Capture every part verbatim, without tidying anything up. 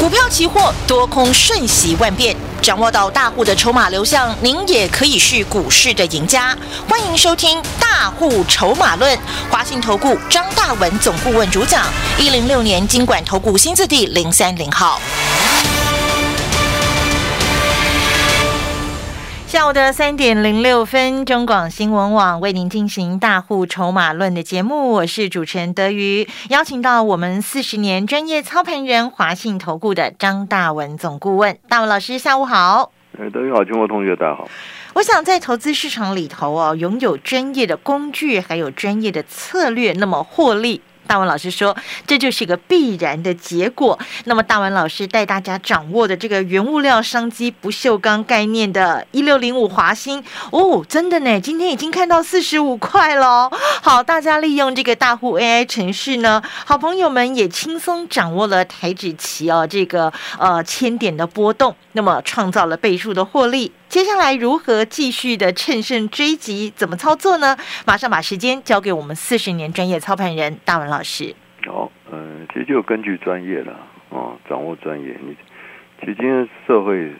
股票期货多空瞬息万变，掌握到大户的筹码流向，您也可以是股市的赢家。欢迎收听《大户筹码论》，华信投顾张大文总顾问主讲，一零六年金管投顾新字第零三零号。下午的三点零六分，中广新闻网为您进行大户筹码论的节目，我是主持人德瑜，邀请到我们四十年专业操盘人华信投顾的张大文总顾问，大文老师下午好。德瑜好，全国同学大家好。我想在投资市场里头哦，拥有专业的工具，还有专业的策略，那么获利。大文老师说这就是一个必然的结果，那么大文老师带大家掌握的这个原物料商机不锈钢概念的一六零五华新哦，真的呢，今天已经看到四十五块了。好，大家利用这个大户 A I 程式呢，好朋友们也轻松掌握了台指期哦，这个呃千点的波动，那么创造了倍数的获利。接下来如何继续的趁胜追击，怎么操作呢？马上把时间交给我们四十年专业操盘人大文老师。好，嗯、呃，其实就根据专业了，哦，掌握专业。你其实今天社会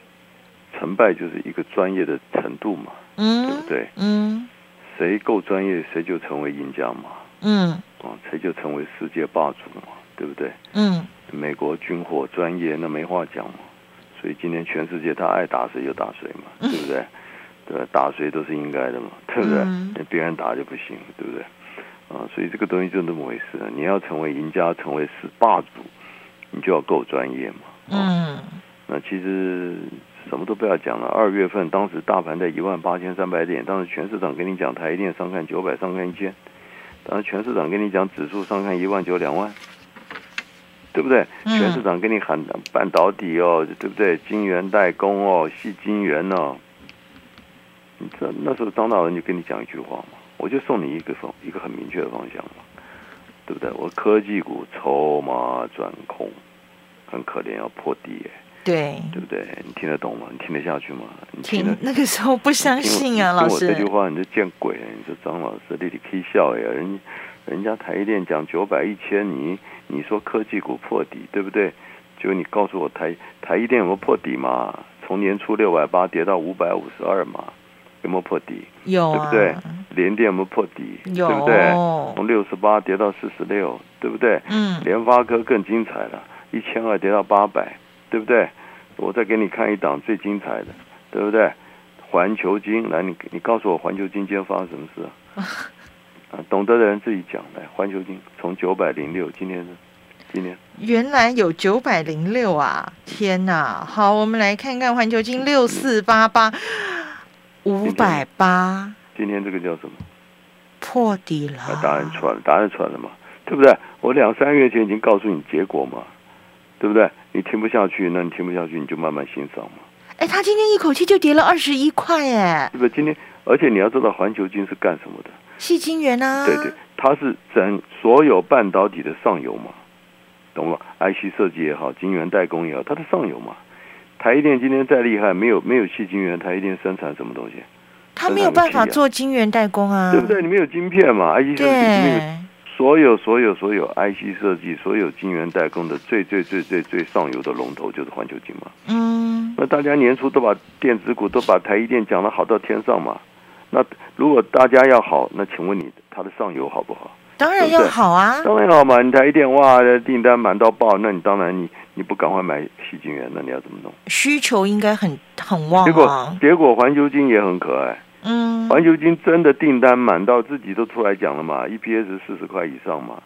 成败就是一个专业的程度嘛，嗯，对不对？嗯，谁够专业，谁就成为赢家嘛，嗯，哦，谁就成为世界霸主嘛，对不对？嗯，美国军火专业那没话讲嘛。所以今天全世界他爱打谁就打谁嘛，对不对？嗯、对，打谁都是应该的嘛，对不对？嗯、别人打就不行，对不对？啊，所以这个东西就那么回事。你要成为赢家，成为是霸主，你就要够专业嘛。啊、嗯。那其实什么都不要讲了。二月份当时大盘在一万八千三百点，当时全市场跟你讲台积电上看九百，上看一千，当时全市场跟你讲指数上看一万九两万。对不对？全市场跟你喊半导体哦，对不对？晶圆代工哦，细晶圆哦。你知道那时候张大文就跟你讲一句话嘛，我就送你一个方一个很明确的方向嘛，对不对？我科技股筹码转空，很可怜，要破底耶。对，对不对？你听得懂吗？你听得下去吗？你听得那个时候不相信啊，老师。听我这句话你就见鬼了！你说张老师，你你可以笑呀，人家。人家台积电讲九百一千，你你说科技股破底，对不对？就你告诉我台台积电有没有破底嘛？从年初六百八跌到五百五十二嘛，有没有破底？有、啊，对不对？联电有没有破底？有，对不对？从六十八跌到四十六，对不对？嗯。联发科更精彩了，一千二跌到八百，对不对？我再给你看一档最精彩的，对不对？环球金，来，你你告诉我环球金今天发生什么事啊？啊，懂得的人自己讲来，环球金从九百零六，今天呢？今天原来有九百零六啊！天哪，好，我们来看看环球金六四八八五百八。今天这个叫什么？破底了。啊、答案出来了，答案出来了嘛？对不对？我两三个月前已经告诉你结果嘛，对不对？你听不下去，那你听不下去，你就慢慢欣赏嘛。哎，他今天一口气就跌了二十一块耶！对不对？今天，而且你要知道环球金是干什么的。矽晶圆啊，对对，它是整所有半导体的上游嘛，懂了 I C 设计也好，晶圆代工也好，它的上游嘛。台积电今天再厉害，没有没有矽晶圆，台积电生产什么东西？它没有办法做晶圆代工啊，对不对？你没有晶片嘛 ，I C 设计没有，所有所有所有 I C 设计，所有晶圆代工的最最最最最上游的龙头就是环球晶嘛。嗯，那大家年初都把电子股都把台积电讲得好到天上嘛。那如果大家要好，那请问你它的上游好不好？当然要好啊，对对，当然好嘛！你台积电哇，订单满到爆，那你当然你你不赶快买矽晶圆，那你要怎么弄？需求应该很很旺、啊。结果结果环球晶也很可爱，嗯，环球晶真的订单满到自己都出来讲了嘛 ，E P S 四十块以上嘛，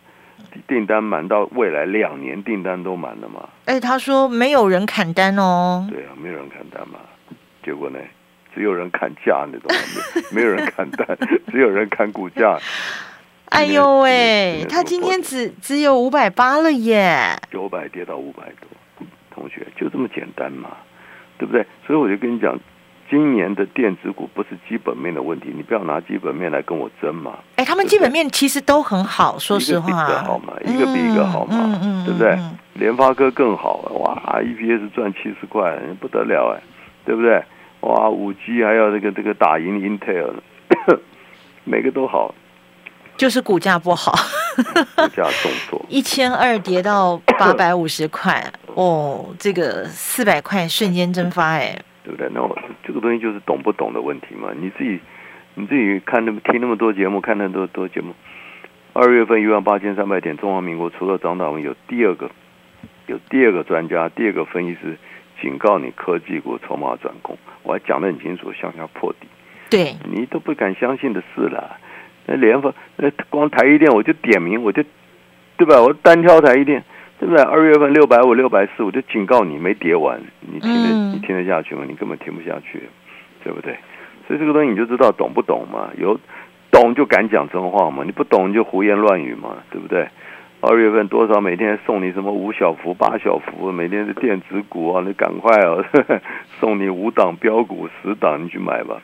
订单满到未来两年订单都满了嘛。哎，他说没有人砍单哦。对啊，没有人砍单嘛，结果呢？只有人看价，你懂吗？没有人看单，只有人看股价。哎呦喂，他今天只只有五百八了耶！九百跌到五百多，同学就这么简单嘛，对不对？所以我就跟你讲，今年的电子股不是基本面的问题，你不要拿基本面来跟我争嘛。哎，他们基本面其实都很好，说实话，一个比一个好嘛，一个比一个好嘛，嗯嗯嗯、对不对？联发科更好，哇 ，E P S 赚七十块，不得了哎，对不对？哇，五 G 还有这个这个打赢 Intel， 每个都好，就是股价不好，股价重挫，一千二跌到八百五十块，哦，这个四百块瞬间蒸发哎，对不对？那这个东西就是懂不懂的问题嘛。你自己你自己看那么听那么多节目，看那么多多节目。二月份一万八千三百点，中华民国除了张大文有第二个有第二个专家，第二个分析师警告你科技股筹码转空，我还讲得很清楚，向下破底。对，你都不敢相信的事了。那联发，那光台积电我就点名，我就对吧？我单挑台积电，对不对？二月份六百五、六百四，我就警告你没跌完，你听得、嗯、你听得下去吗？你根本听不下去，对不对？所以这个东西你就知道懂不懂嘛？有懂就敢讲真话嘛？你不懂你就胡言乱语嘛，对不对？二月份多少每天送你什么五小福、八小福，每天是电子股啊，你赶快啊，呵呵送你五档标股、十档，你去买吧，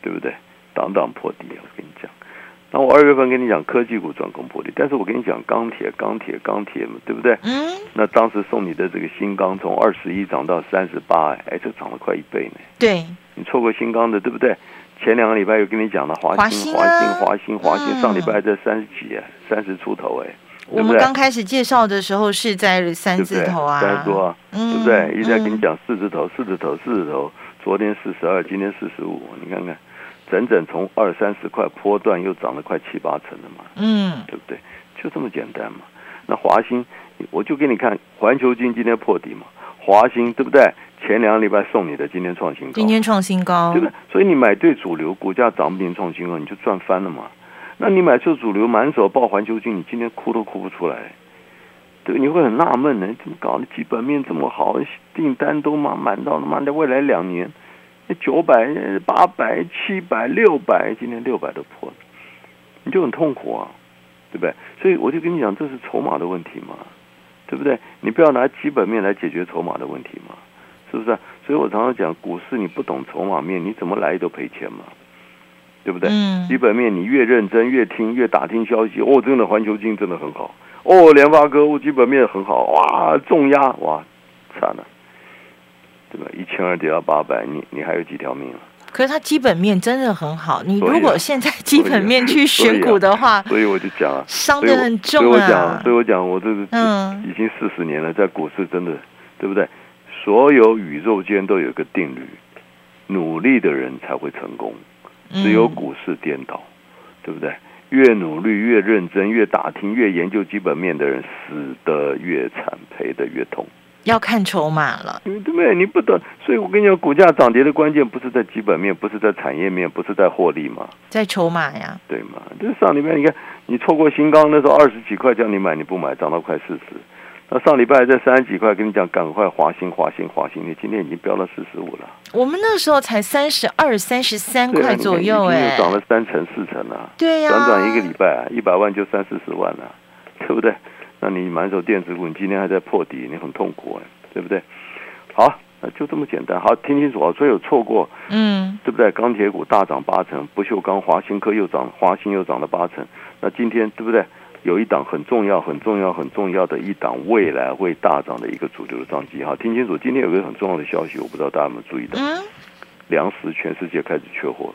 对不对？档档破底，我跟你讲。那我二月份跟你讲科技股转空破底，但是我跟你讲钢铁、钢铁、钢铁嘛，对不对？嗯。那当时送你的这个新钢从二十一涨到三十八，哎，这涨了快一倍呢。对。你错过新钢的，对不对？前两个礼拜有跟你讲了华兴、华兴、华兴、华兴、嗯，上礼拜还在三十几，三十出头哎。我们刚开始介绍的时候是在三字头啊，三多啊，对不对？一直在跟你讲四字头、四字头、四字头，昨天四十二，今天四十五，你看看。整整从二三十块波段又涨了快七八成了嘛，嗯，对不对？就这么简单嘛。那华兴，我就给你看，环球金今天破底嘛，华兴对不对？前两个礼拜送你的，今天创新高，今天创新高，对不对？所以你买对主流，股价涨不停创新高，你就赚翻了嘛。那你买错主流，满手抱环球金，你今天哭都哭不出来，对，你会很纳闷呢，怎么搞的？基本面这么好，订单都满满到他妈的未来两年。九百、八百、七百、六百，今天六百都破了，你就很痛苦啊，对不对？所以我就跟你讲，这是筹码的问题嘛，对不对？你不要拿基本面来解决筹码的问题嘛，是不是、啊？所以我常常讲，股市你不懂筹码面，你怎么来都赔钱嘛，对不对？嗯、基本面你越认真越听越打听消息，哦，真的环球金真的很好，哦，联发科基本面很好，哇，重压，哇，惨了。对吧？一千二跌到八百，你你还有几条命啊？可是它基本面真的很好，你如果现在基本面去选股的话，所以我就讲啊，伤得很重啊。所以我讲，我这是已经四十年了，在股市真的，对不对？所有宇宙间都有一个定律，努力的人才会成功，只有股市颠倒，对不对？越努力、越认真、越打听、越研究基本面的人，死得越惨，赔得越痛。要看筹码了，对不对？你不懂，所以我跟你讲，股价涨跌的关键不是在基本面，不是在产业面，不是在获利嘛，在筹码呀，对嘛？就是上礼拜你看，你错过新钢那时候二十几块叫你买，你不买，涨到快四十。那上礼拜还在三十几块，跟你讲赶快华兴、华兴、华兴，你今天已经飙到四十五了。我们那时候才三十二、三十三块左右，哎，涨了三成四成啊！对呀、啊，短短一个礼拜、啊，一百万就三四十万了、啊，对不对？那你满手电子股，你今天还在破底，你很痛苦哎，对不对？好，就这么简单。好，听清楚啊，所以有错过，嗯，对不对？钢铁股大涨八成，不锈钢、华兴科又涨，华兴又涨了八成。那今天对不对？有一档很重要、很重要、很重要的一档未来会大涨的一个主流的商机。好，听清楚，今天有一个很重要的消息，我不知道大家有没有注意到？嗯，粮食全世界开始缺货，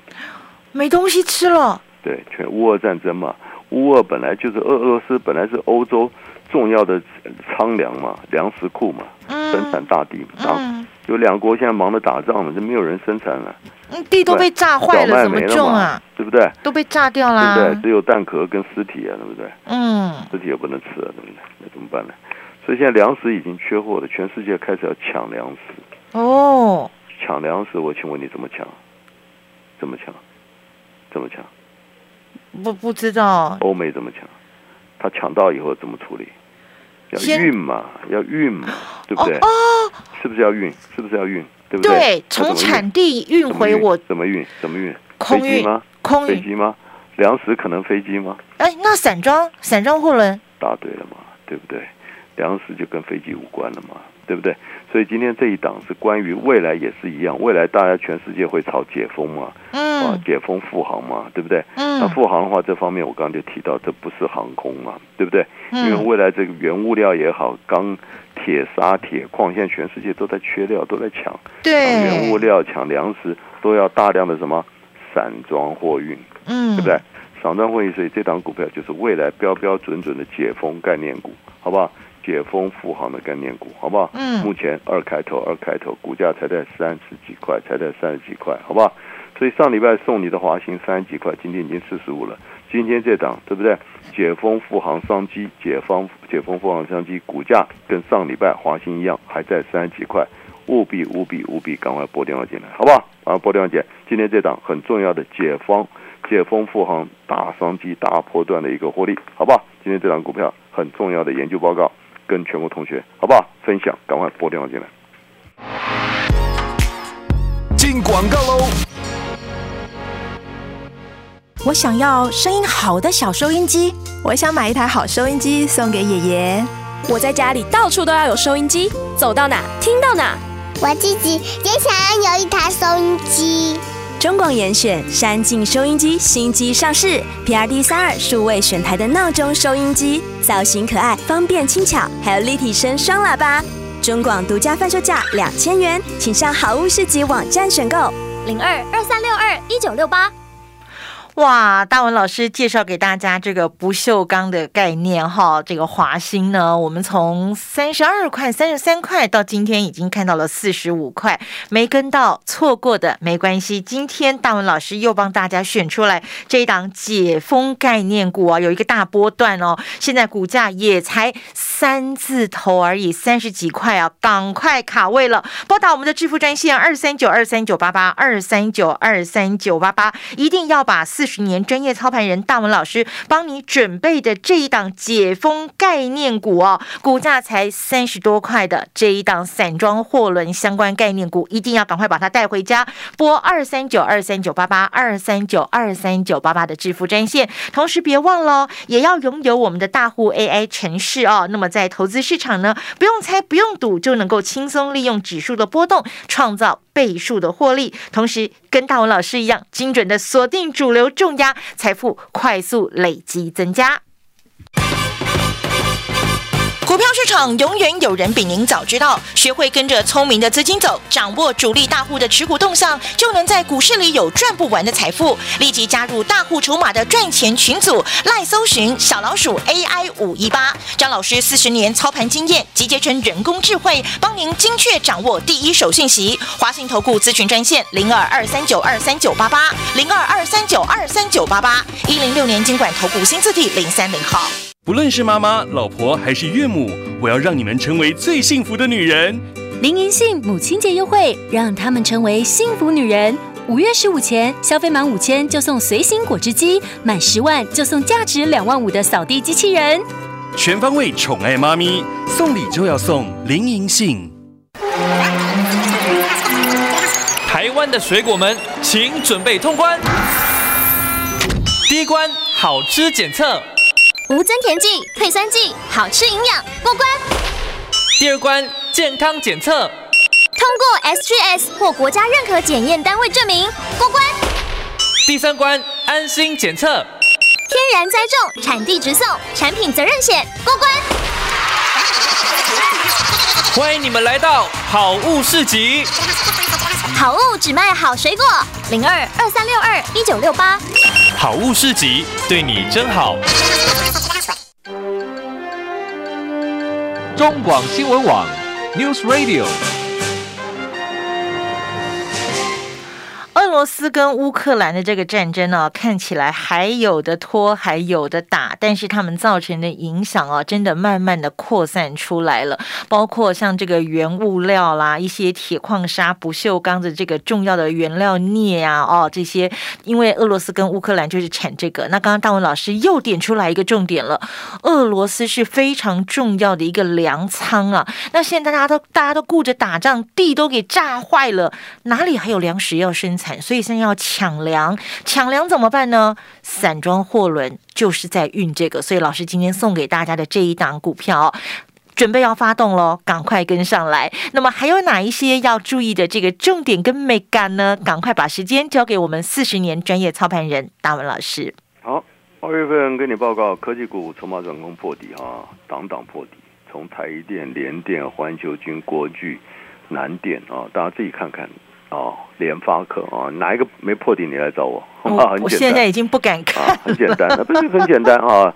没东西吃了。对，全乌俄战争嘛，乌俄本来就是俄罗斯，本来是欧洲。重要的仓粮嘛，粮食库嘛，生产大地，嗯，有两国现在忙着打仗嘛，就没有人生产了，嗯，地都被炸坏了，怎么种啊？对不对？都被炸掉啦，对不对？只有蛋壳跟尸体啊，对不对？嗯，尸体也不能吃啊，对不对？那怎么办呢？所以现在粮食已经缺货了，全世界开始要抢粮食。哦，抢粮食，我请问你怎么抢？怎么抢？怎么抢？不不知道。欧美怎么抢？他抢到以后怎么处理？要运嘛，要运嘛，对不对？哦，哦是不是要运？是不是要运？对不对？对，从产地运回我怎么运？怎么运？空运吗？空运飞机吗？粮食可能飞机吗？哎，那散装、散装货轮，答对了嘛，对不对？粮食就跟飞机无关了嘛，对不对？所以今天这一档是关于未来也是一样，未来大家全世界会朝解封嘛，嗯，啊，解封复航嘛，对不对？嗯，那复航的话，这方面我刚刚就提到，这不是航空嘛，对不对？因为未来这个原物料也好，钢、铁、砂、铁矿，现在全世界都在缺料，都在抢，对，抢原物料、抢粮食，都要大量的什么散装货运，嗯，对不对？散装货运，所以这档股票就是未来标标准准的解封概念股，好不好？解封复航的概念股，好不好？嗯，目前二开头，二开头，股价才在三十几块，才在三十几块，好不好？所以上礼拜送你的华兴三十几块，今天已经四十五了。今天这档对不对？解封复航商机，解封解封复航商机，股价跟上礼拜华兴一样，还在三十几块，务必务必务必赶快拨电话进来，好不好？啊，拨电话进来，今天这档很重要的解封解封复航大商机、大波段的一个获利，好不好？今天这档股票很重要的研究报告，跟全国同学好不好分享？赶快拨电话进来。进广告喽。我想要声音好的小收音机，我想买一台好收音机送给爷爷。我在家里到处都要有收音机，走到哪听到哪。我自己也想要有一台收音机。中广严选山境收音机新机上市 ，P R D 三十二 数位选台的闹钟收音机，造型可爱，方便轻巧，还有立体声双喇叭。中广独家贩售价两千元，请上好物市集网站选购。零二二三六二一九六八。哇，大文老师介绍给大家这个不锈钢的概念哈，这个华兴呢，我们从三十二块、三十三块到今天已经看到了四十五块，没跟到错过的没关系，今天大文老师又帮大家选出来这一档解封概念股啊，有一个大波段哦，现在股价也才三字头而已，三十几块啊，赶快卡位了，拨打我们的致富专线二三九二三九八八二三九二三九八八，一定要把四。十年专业操盘人大文老师帮你准备的这一档解封概念股哦，股价才三十多块的这一档散装货轮相关概念股，一定要赶快把它带回家。拨二三九二三九八八二三九二三九八八的致富专线，同时别忘了也要拥有我们的大户 A I 程式哦。那么在投资市场呢，不用猜不用赌，就能够轻松利用指数的波动，创造倍数的获利。同时跟大文老师一样，精准的锁定主流。重压财富快速累积增加，股票市场永远有人比您早知道，学会跟着聪明的资金走，掌握主力大户的持股动向，就能在股市里有赚不完的财富。立即加入大户筹码的赚钱群组，赖搜寻小老鼠 A I 五一八，张老师四十年操盘经验集结成人工智慧，帮您精确掌握第一手讯息。华信投顾咨询专线零二二三九二三九八八零二二三九二三九八八，一零六年金管投顾新字第零三零号。不论是妈妈、老婆还是岳母，我要让你们成为最幸福的女人。林银信母亲节优惠，让他们成为幸福女人。五月十五前，消费满五千就送随行果汁机，满十万就送价值两万五的扫地机器人。全方位宠爱妈咪，送礼就要送林银信。台湾的水果们，请准备通关。第一关好吃检测。无增甜剂、退酸剂，好吃营养，过关。第二关健康检测，通过 S G S 或国家认可检验单位证明，过关。第三关安心检测，天然栽种、产地直送、产品责任险，过关。欢迎你们来到好物市集，好物只卖好水果，零二二三六二一九六八。好物市集对你真好。中广新闻网 News Radio。俄罗斯跟乌克兰的这个战争呢、啊，看起来还有的拖，还有的打，但是他们造成的影响啊，真的慢慢的扩散出来了。包括像这个原物料啦，一些铁矿砂、不锈钢的这个重要的原料镍啊，哦，这些，因为俄罗斯跟乌克兰就是产这个。那刚刚大文老师又点出来一个重点了，俄罗斯是非常重要的一个粮仓啊。那现在大家都大家都顾着打仗，地都给炸坏了，哪里还有粮食要生产？所以现在要抢粮，抢粮怎么办呢？散装货轮就是在运这个，所以老师今天送给大家的这一档股票准备要发动咯，赶快跟上来。那么还有哪一些要注意的这个重点跟美感呢？赶快把时间交给我们四十年专业操盘人大文老师。好，二月份跟你报告科技股筹码转空破底啊，档档破底，从台积电、联电、环球晶、国巨、南电啊，大家自己看看。哦，联发科啊，哪一个没破底？你来找我，哦、很简单。我现在已经不敢看、啊，很简单，不是很简单啊。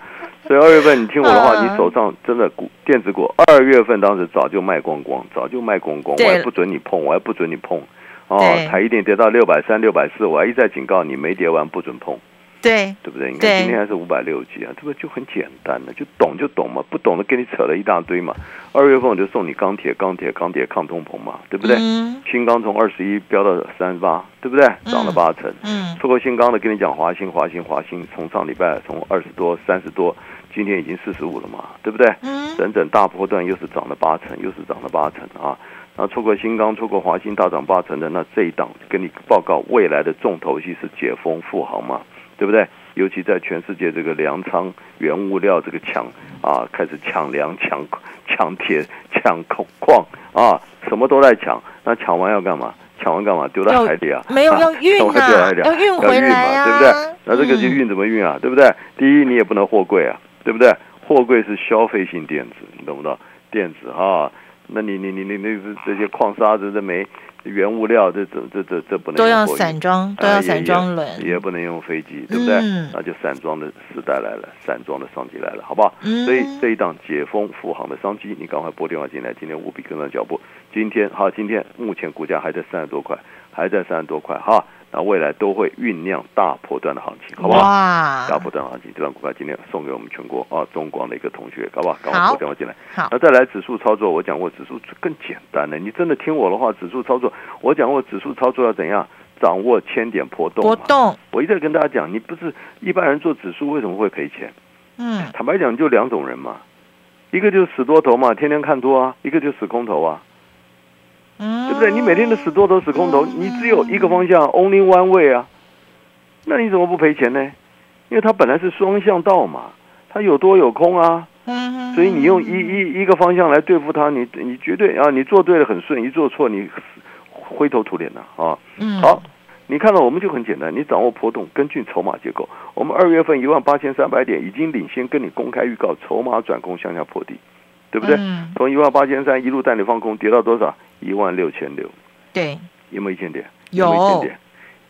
所以二月份你听我的话，你手上真的股电子股，二月份当时早就卖光光，早就卖光光，我还不准你碰，我还不准你碰。哦，台一定跌到六百三、六百四，我还一再警告你，没跌完不准碰。对，对不对？你看今天还是五百六几啊，这个就很简单的，就懂就懂嘛，不懂的跟你扯了一大堆嘛。二月份我就送你钢铁、钢铁、钢铁抗通膨嘛，对不对？嗯、新钢从二十一飙到三十八，对不对？涨了八成。嗯，错过新钢的跟你讲华兴、华兴、华兴，从上礼拜从二十多、三十多，今天已经四十五了嘛，对不对？嗯，整整大波段又是涨了八成，又是涨了八成啊。然后错过新钢、错过华兴大涨八成的，那这一档跟你报告未来的重头戏是解封复航嘛，对不对？尤其在全世界这个粮仓、原物料这个抢啊，开始抢粮、抢抢铁、抢矿啊，什么都在抢。那抢完要干嘛？抢完干嘛？丢到海里啊？没有，要运啊，啊要运回来啊，对不对？那这个就运怎么运啊？对不对？第一，你也不能货柜啊，对不对？货柜是消费性电子，你懂不懂？电子啊。那你你你你那这些矿砂这这煤原物料这这这这这不能都要散装，都要散装轮、呃、也, 也不能用飞机，对不对？嗯、那就散装的时代来了，散装的商机来了，好不好？嗯、所以这一档解封复航的商机，你赶快拨电话进来，今天务必跟上脚步。今天好，今天目前股价还在三十多块，还在三十多块哈。那未来都会酝酿大波段的行情，好不好？大波段行情，这段股票今天送给我们全国啊中广的一个同学，好不好？赶快拨电话进来。好，那再来指数操作，我讲过指数更简单了。你真的听我的话，指数操作，我讲过指数操作要怎样掌握千点波动。波动，我一直跟大家讲，你不是一般人做指数为什么会赔钱？嗯，坦白讲，就两种人嘛，一个就是死多头嘛，天天看多啊；一个就是死空头啊。对不对？你每天都死多头死空头，你只有一个方向 only one way 啊，那你怎么不赔钱呢？因为它本来是双向道嘛，它有多有空啊，所以你用一一一个方向来对付它，你你绝对啊，你做对了很顺，一做错你灰头土脸的啊。好，你看到我们就很简单，你掌握波动，根据筹码结构，我们二月份一万八千三百点已经领先跟你公开预告，筹码转空向下破底。对不对？嗯、从一万八千三一路带你放空，跌到多少？一万六千六。对，有没有一千点？有，有没有一千点，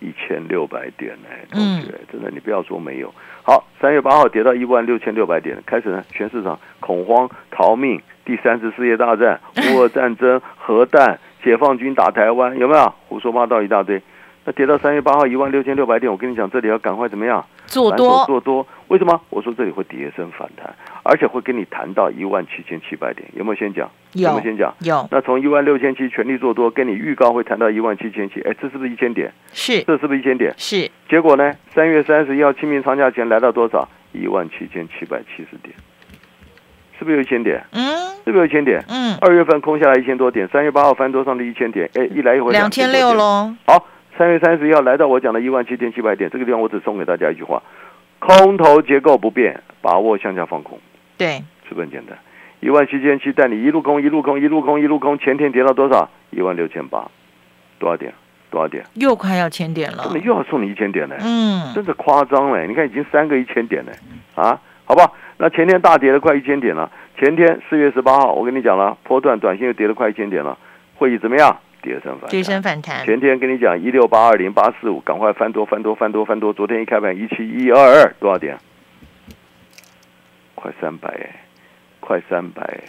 一千六百点呢、哎，同学，嗯、真的你不要说没有。好，三月八号跌到一万六千六百点，开始呢，全市场恐慌、逃命，第三次世界大战、乌俄战争、核弹、解放军打台湾，有没有？胡说八道一大堆。那跌到三月八号一万六千六百点，我跟你讲，这里要赶快怎么样？做多做多，为什么？我说这里会跌升反弹，而且会跟你谈到一万七千七百点，有没有先讲？有，有没有先讲？有。那从一万六千七全力做多，跟你预告会谈到一万七千七，哎，这是不是一千点？是，这是不是一千点？是。结果呢？三月三十一号清明长假前来到多少？一万七千七百七十点，是不是有一千点？嗯，是不是有一千点？嗯。二月份空下来一千多点，三月八号翻多上的一千点，哎，一来一回两千六喽。好。三月三十一号来到我讲的一万七千七百点，这个地方我只送给大家一句话：空头结构不变，把握向下放空。对，是不是很简单？一万七千七带你一路空，一路空，一路空，一路空。前天跌到多少？一万六千八，多少点？多少点？又快要千点了，真的又要送你一千点呢。嗯，真的夸张嘞！你看已经三个一千点嘞，啊，好吧。那前天大跌了快一千点了，前天四月十八号我跟你讲了，波段短线又跌了快一千点了，会议怎么样？跌升反弹，跌升反弹。前天跟你讲一六八二零八四五，赶快翻多翻多翻多翻多。昨天一开盘一七一二二，多少点？快三百哎，快三百，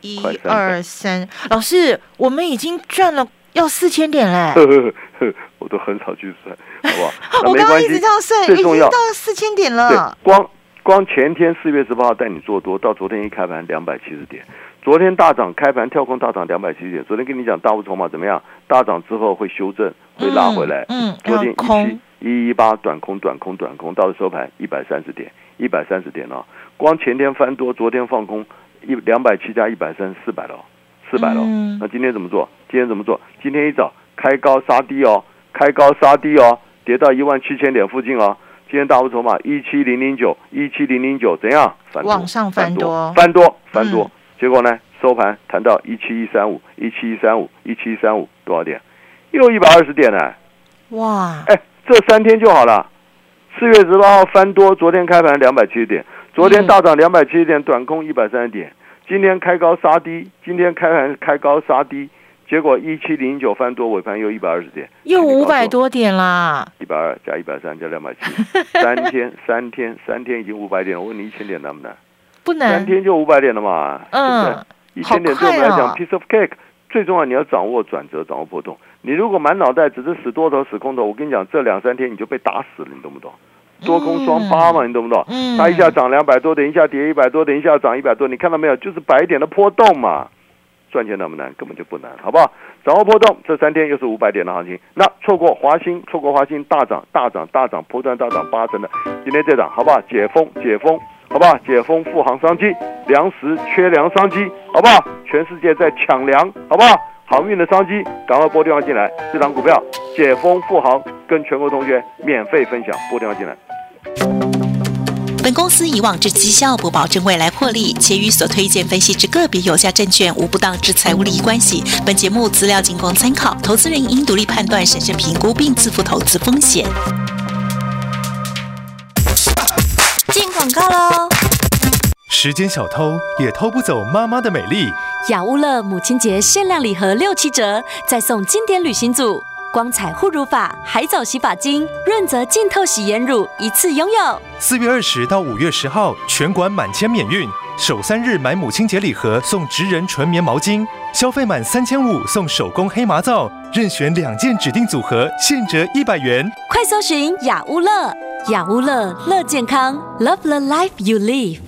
一二三。老师，我们已经赚了要四千点嘞、欸！我都很少去算，好不好？我刚刚一直这样算，最重要到四千点了。光光前天四月十八号带你做多，到昨天一开盘两百七十点。昨天大涨，开盘跳空大涨两百七十点。昨天跟你讲大户筹码怎么样？大涨之后会修正，会拉回来。嗯，嗯昨天一七一一八短空短空短空，到了收盘一百三十点，一百三十点啊、哦！光前天翻多，昨天放空一两百七加一百三，四百了，四百了。嗯、那今天怎么做？今天怎么做？今天一早开高杀低哦，开高杀低哦，跌到一万七千点附近哦。今天大户筹码一七零零九，一七零零九怎样？翻多往上翻多，翻多翻多。嗯结果呢？收盘谈到一七一三五，一七一三五，一七一三五多少点？又一百二十点呢、哎！哇！哎，这三天就好了。四月十八号翻多，昨天开盘两百七十点，昨天大涨两百七十点，短空一百三十点。今天开高杀低，今天开盘开高杀低，结果一七零九翻多，尾盘又一百二十点，又五百多点啦！一百二加一百三加两百七，三天三天三天已经五百点了。我问你一千点难不难？不难，三天就五百点了嘛。嗯，一千点对我们来讲 piece of cake。最重要你要掌握转折，掌握波动。你如果满脑袋只是死多头死空头，我跟你讲，这两三天你就被打死了，你懂不懂？多空双八嘛，你懂不懂？嗯，它一下涨两百多点，一下跌一百多点，一下涨一百多，你看到没有？就是百点的波动嘛。赚钱难不难？根本就不难，好不好？掌握波动，这三天又是五百点的行情。那错过华兴，错过华兴大涨大涨大涨，波段大涨八成的，今天这涨好不好？解封解封，好不好？解封复航商机，粮食缺粮商机，好不好？全世界在抢粮，好不好？航运的商机，赶快拨电话进来，这档股票解封复航，跟全国同学免费分享，拨电话进来。本公司以往之绩效不保证未来获利，且与所推荐分析之个别有价证券无不当之财务利益关系。本节目资料仅供参考，投资人应独立判断、审慎评估并自负投资风险。进广告喽！时间小偷也偷不走妈妈的美丽。雅乌乐母亲节限量礼盒六七折，再送经典旅行组。光彩护乳法、海藻洗发精、润泽净透洗颜乳一次拥有。四月二十到五月十号，全馆满千免运，首三日买母亲节礼盒送职人纯棉毛巾，消费满三千五送手工黑麻皂，任选两件指定组合，现折一百元。快搜寻雅乌乐，雅乌乐乐健康 ，Love the life you live。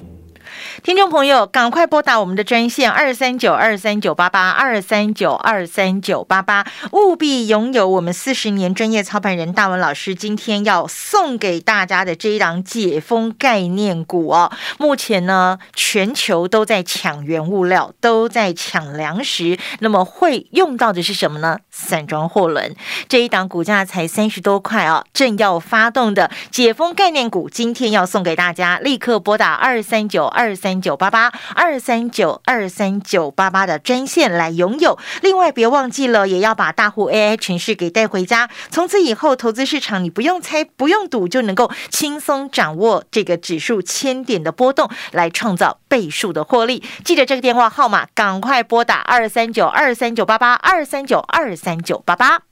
听众朋友，赶快拨打我们的专线二三九二三九八八二三九二三九八八，务必拥有我们四十年专业操盘人大文老师今天要送给大家的这一档解封概念股哦。目前呢，全球都在抢原物料，都在抢粮食，那么会用到的是什么呢？散装货轮。这一档股价才三十多块啊，正要发动的解封概念股，今天要送给大家，立刻拨打二三九二三。三九八八二三九二三九八八的专线来拥有。另外，别忘记了，也要把大户 A I 程式给带回家。从此以后，投资市场你不用猜，不用赌，就能够轻松掌握这个指数千点的波动，来创造倍数的获利。记得这个电话号码，赶快拨打二三九二三九八八二三九二三九八八。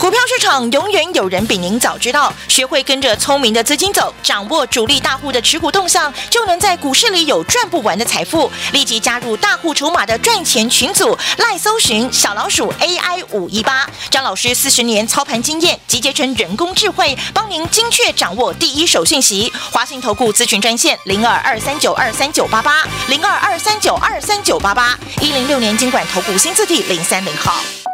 股票市场永远有人比您早知道，学会跟着聪明的资金走，掌握主力大户的持股动向，就能在股市里有赚不完的财富。立即加入大户筹码的赚钱群组，赖搜寻小老鼠 A I 五一八，张老师四十年操盘经验集结成人工智慧，帮您精确掌握第一手讯息。华信投顾咨询专线零二二三九二三九八八零二二三九二三九八八，一零六年金管投顾新字第零三零号。